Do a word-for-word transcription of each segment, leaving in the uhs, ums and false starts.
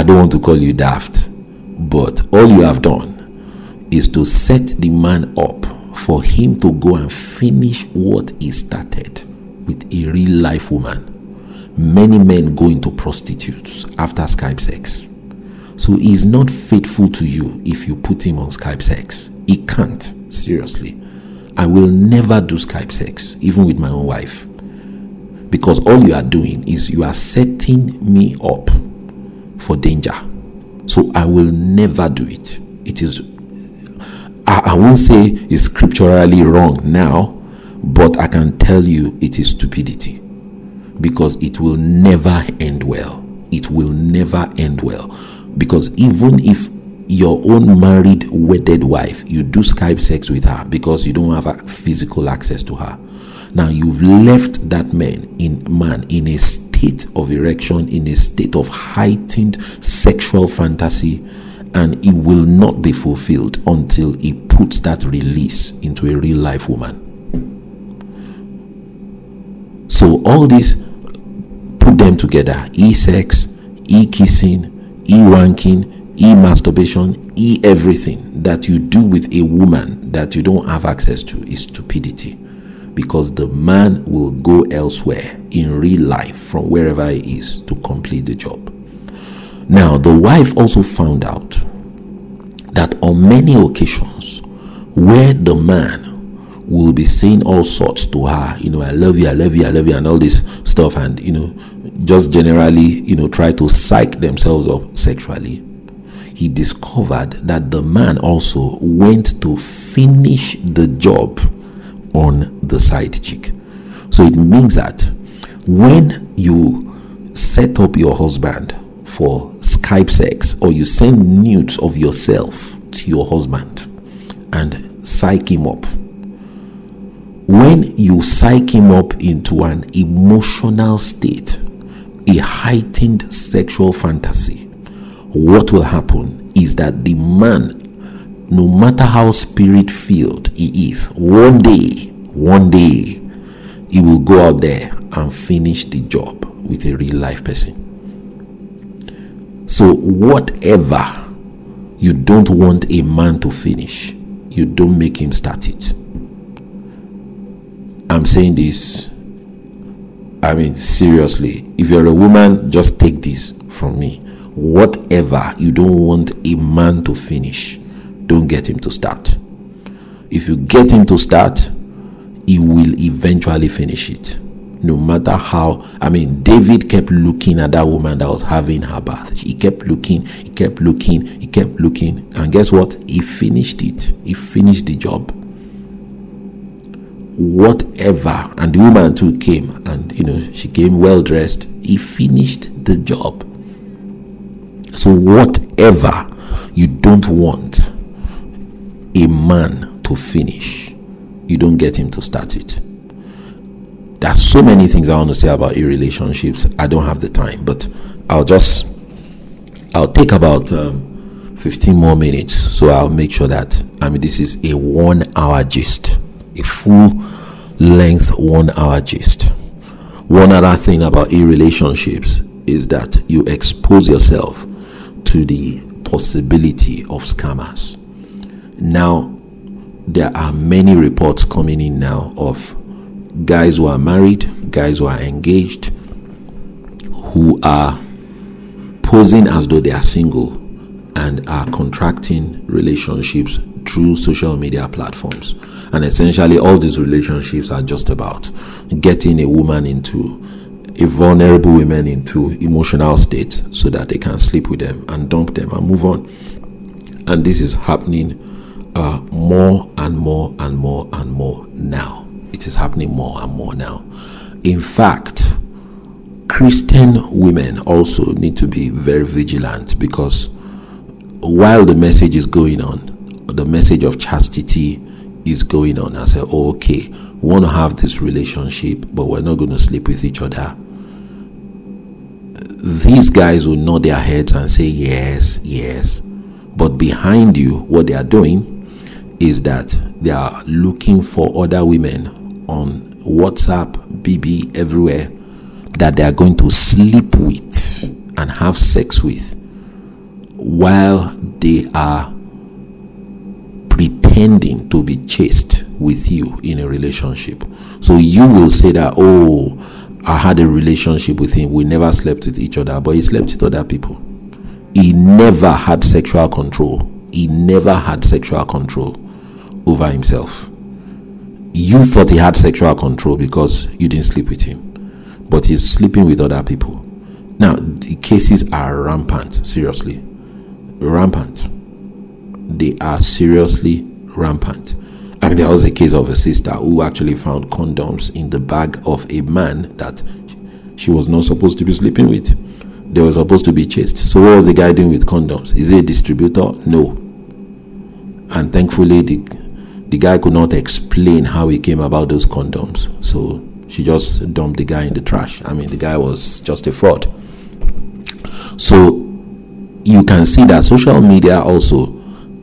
I don't want to call you daft, but all you have done is to set the man up for him to go and finish what he started with a real life woman. Many men go into prostitutes after Skype sex. So he is not faithful to you if you put him on Skype sex. He can't, seriously. I will never do Skype sex, even with my own wife. Because all you are doing is you are setting me up for danger. So I will never do it. It is, I, I won't say it's scripturally wrong now, but I can tell you it is stupidity. Because it will never end well. It will never end well. Because even if your own married, wedded wife, you do Skype sex with her because you don't have physical access to her. Now you've left that man in man in a state of erection, in a state of heightened sexual fantasy, and it will not be fulfilled until he puts that release into a real life woman. So all this, put them together: e-sex, e-kissing, e-wanking, e-masturbation, e-everything that you do with a woman that you don't have access to is stupidity. Because the man will go elsewhere in real life from wherever he is to complete the job. Now, the wife also found out that on many occasions where the man will be saying all sorts to her, you know, I love you, I love you, I love you, and all this stuff, and, you know, just generally, you know, try to psych themselves up sexually. He discovered that the man also went to finish the job on the side chick. So it means that when you set up your husband for Skype sex, or you send nudes of yourself to your husband and psych him up, when you psych him up into an emotional state, a heightened sexual fantasy, what will happen is that the man, no matter how spirit-filled he is, one day, one day, he will go out there and finish the job with a real-life person. So whatever you don't want a man to finish, you don't make him start it. I'm saying this, I mean, seriously. If you're a woman, just take this from me. Whatever you don't want a man to finish, don't get him to start. If you get him to start, he will eventually finish it. No matter how, I mean, David kept looking at that woman that was having her bath. He kept looking, he kept looking, he kept looking. And guess what? He finished it. He finished the job. Whatever. And the woman too came. And, you know, she came well dressed. He finished the job. So whatever you don't want a man to finish, you don't get him to start it. There are so many things I want to say about e-relationships. I don't have the time, but I'll just I'll take about um, fifteen more minutes, so I'll make sure that I mean this is a one hour gist, a full length one hour gist. One other thing about e-relationships is that you expose yourself to the possibility of scammers. Now, there are many reports coming in now of guys who are married, guys who are engaged, who are posing as though they are single and are contracting relationships through social media platforms. And essentially, all these relationships are just about getting a woman into a vulnerable woman into emotional states so that they can sleep with them and dump them and move on. And this is happening Uh, more and more and more and more now. It is happening more and more now. In fact, Christian women also need to be very vigilant, because while the message is going on, the message of chastity is going on. I say, oh, okay, we want to have this relationship, but we're not going to sleep with each other. These guys will nod their heads and say, yes, yes. But behind you, what they are doing is that they are looking for other women on WhatsApp, B B, everywhere, that they are going to sleep with and have sex with while they are pretending to be chaste with you in a relationship. So you will say that, oh, I had a relationship with him, we never slept with each other, but he slept with other people. He never had sexual control. He never had sexual control over himself. You thought he had sexual control because you didn't sleep with him, but he's sleeping with other people. Now, the cases are rampant, seriously. Rampant. They are seriously rampant. I mean, there was a case of a sister who actually found condoms in the bag of a man that she was not supposed to be sleeping with. They were supposed to be chaste. So what was the guy doing with condoms? Is he a distributor? No. And thankfully, the, the guy could not explain how he came about those condoms. So she just dumped the guy in the trash. I mean, the guy was just a fraud. So you can see that social media also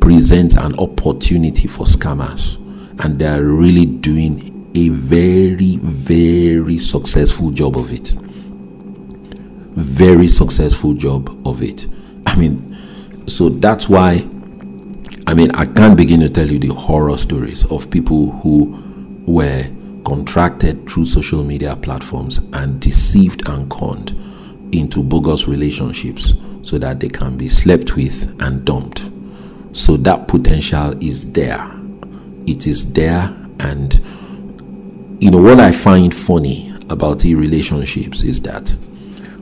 presents an opportunity for scammers. And they are really doing a very, very successful job of it. Very successful job of it. I mean, so that's why, I mean, I can't begin to tell you the horror stories of people who were contracted through social media platforms and deceived and conned into bogus relationships so that they can be slept with and dumped. So that potential is there. It is there. And, you know, what I find funny about e-relationships is that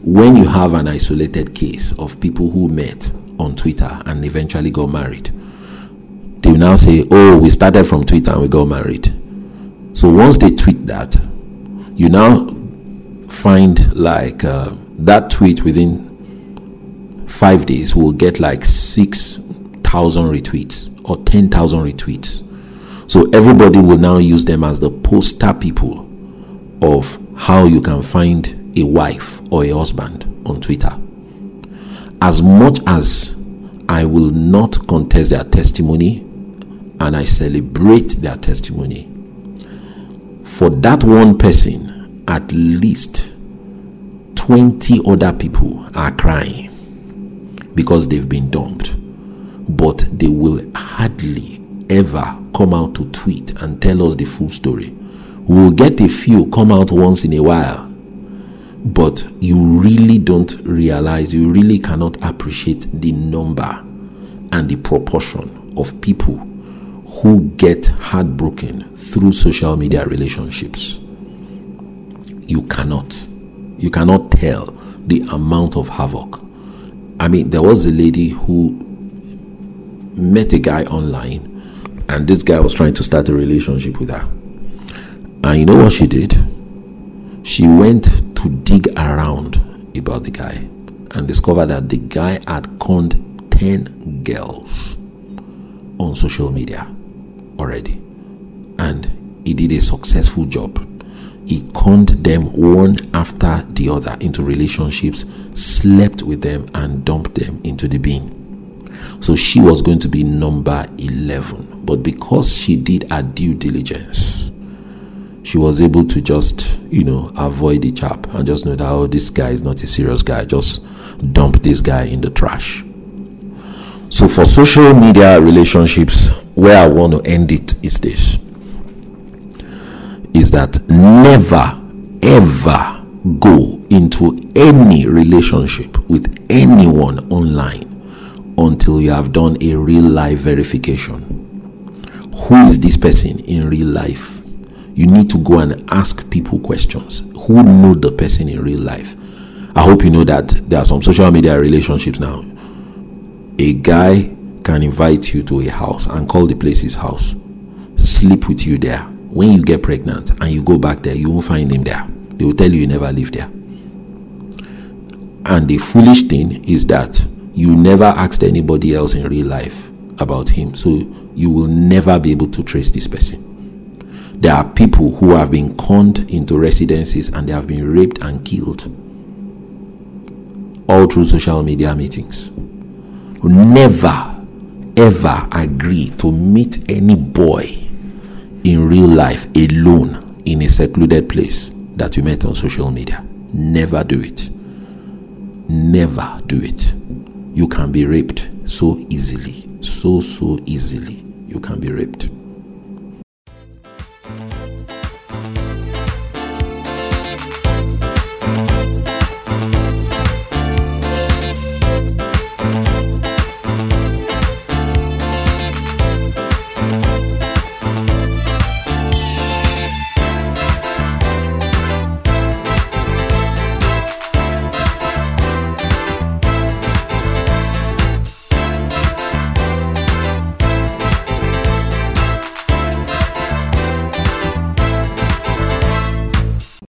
when you have an isolated case of people who met on Twitter and eventually got married, they will now say, oh, we started from Twitter and we got married. So once they tweet that, you now find like uh, that tweet within five days will get like six thousand retweets or ten thousand retweets. So everybody will now use them as the poster people of how you can find a wife or a husband on Twitter. As much as I will not contest their testimony and I celebrate their testimony, for that one person, at least twenty other people are crying because they've been dumped, but they will hardly ever come out to tweet and tell us the full story. We'll get a few come out once in a while, but you really don't realize, you really cannot appreciate the number and the proportion of people who get heartbroken through social media relationships. You cannot. You cannot tell the amount of havoc. I mean, there was a lady who met a guy online, and this guy was trying to start a relationship with her. And you know what she did? She went to dig around about the guy and discovered that the guy had conned ten girls on social media already, and he did a successful job. He conned them one after the other into relationships, slept with them, and dumped them into the bin. So she was going to be number eleven, but because she did her due diligence, she was able to just, you know, avoid the chap and just know that, oh, this guy is not a serious guy, just dump this guy in the trash. So for social media relationships, where I want to end it is this, is that never, ever go into any relationship with anyone online until you have done a real life verification. Who is this person in real life? You need to go and ask people questions who know the person in real life. I hope you know that there are some social media relationships now. A guy can invite you to a house and call the place his house, sleep with you there. When you get pregnant and you go back there, you won't find him there. They will tell you you never lived there. And the foolish thing is that you never asked anybody else in real life about him. So you will never be able to trace this person. There are people who have been conned into residences and they have been raped and killed, all through social media meetings. Never, ever agree to meet any boy in real life alone in a secluded place that you met on social media. Never do it. Never do it. You can be raped. so easily, so, so easily, you can be raped.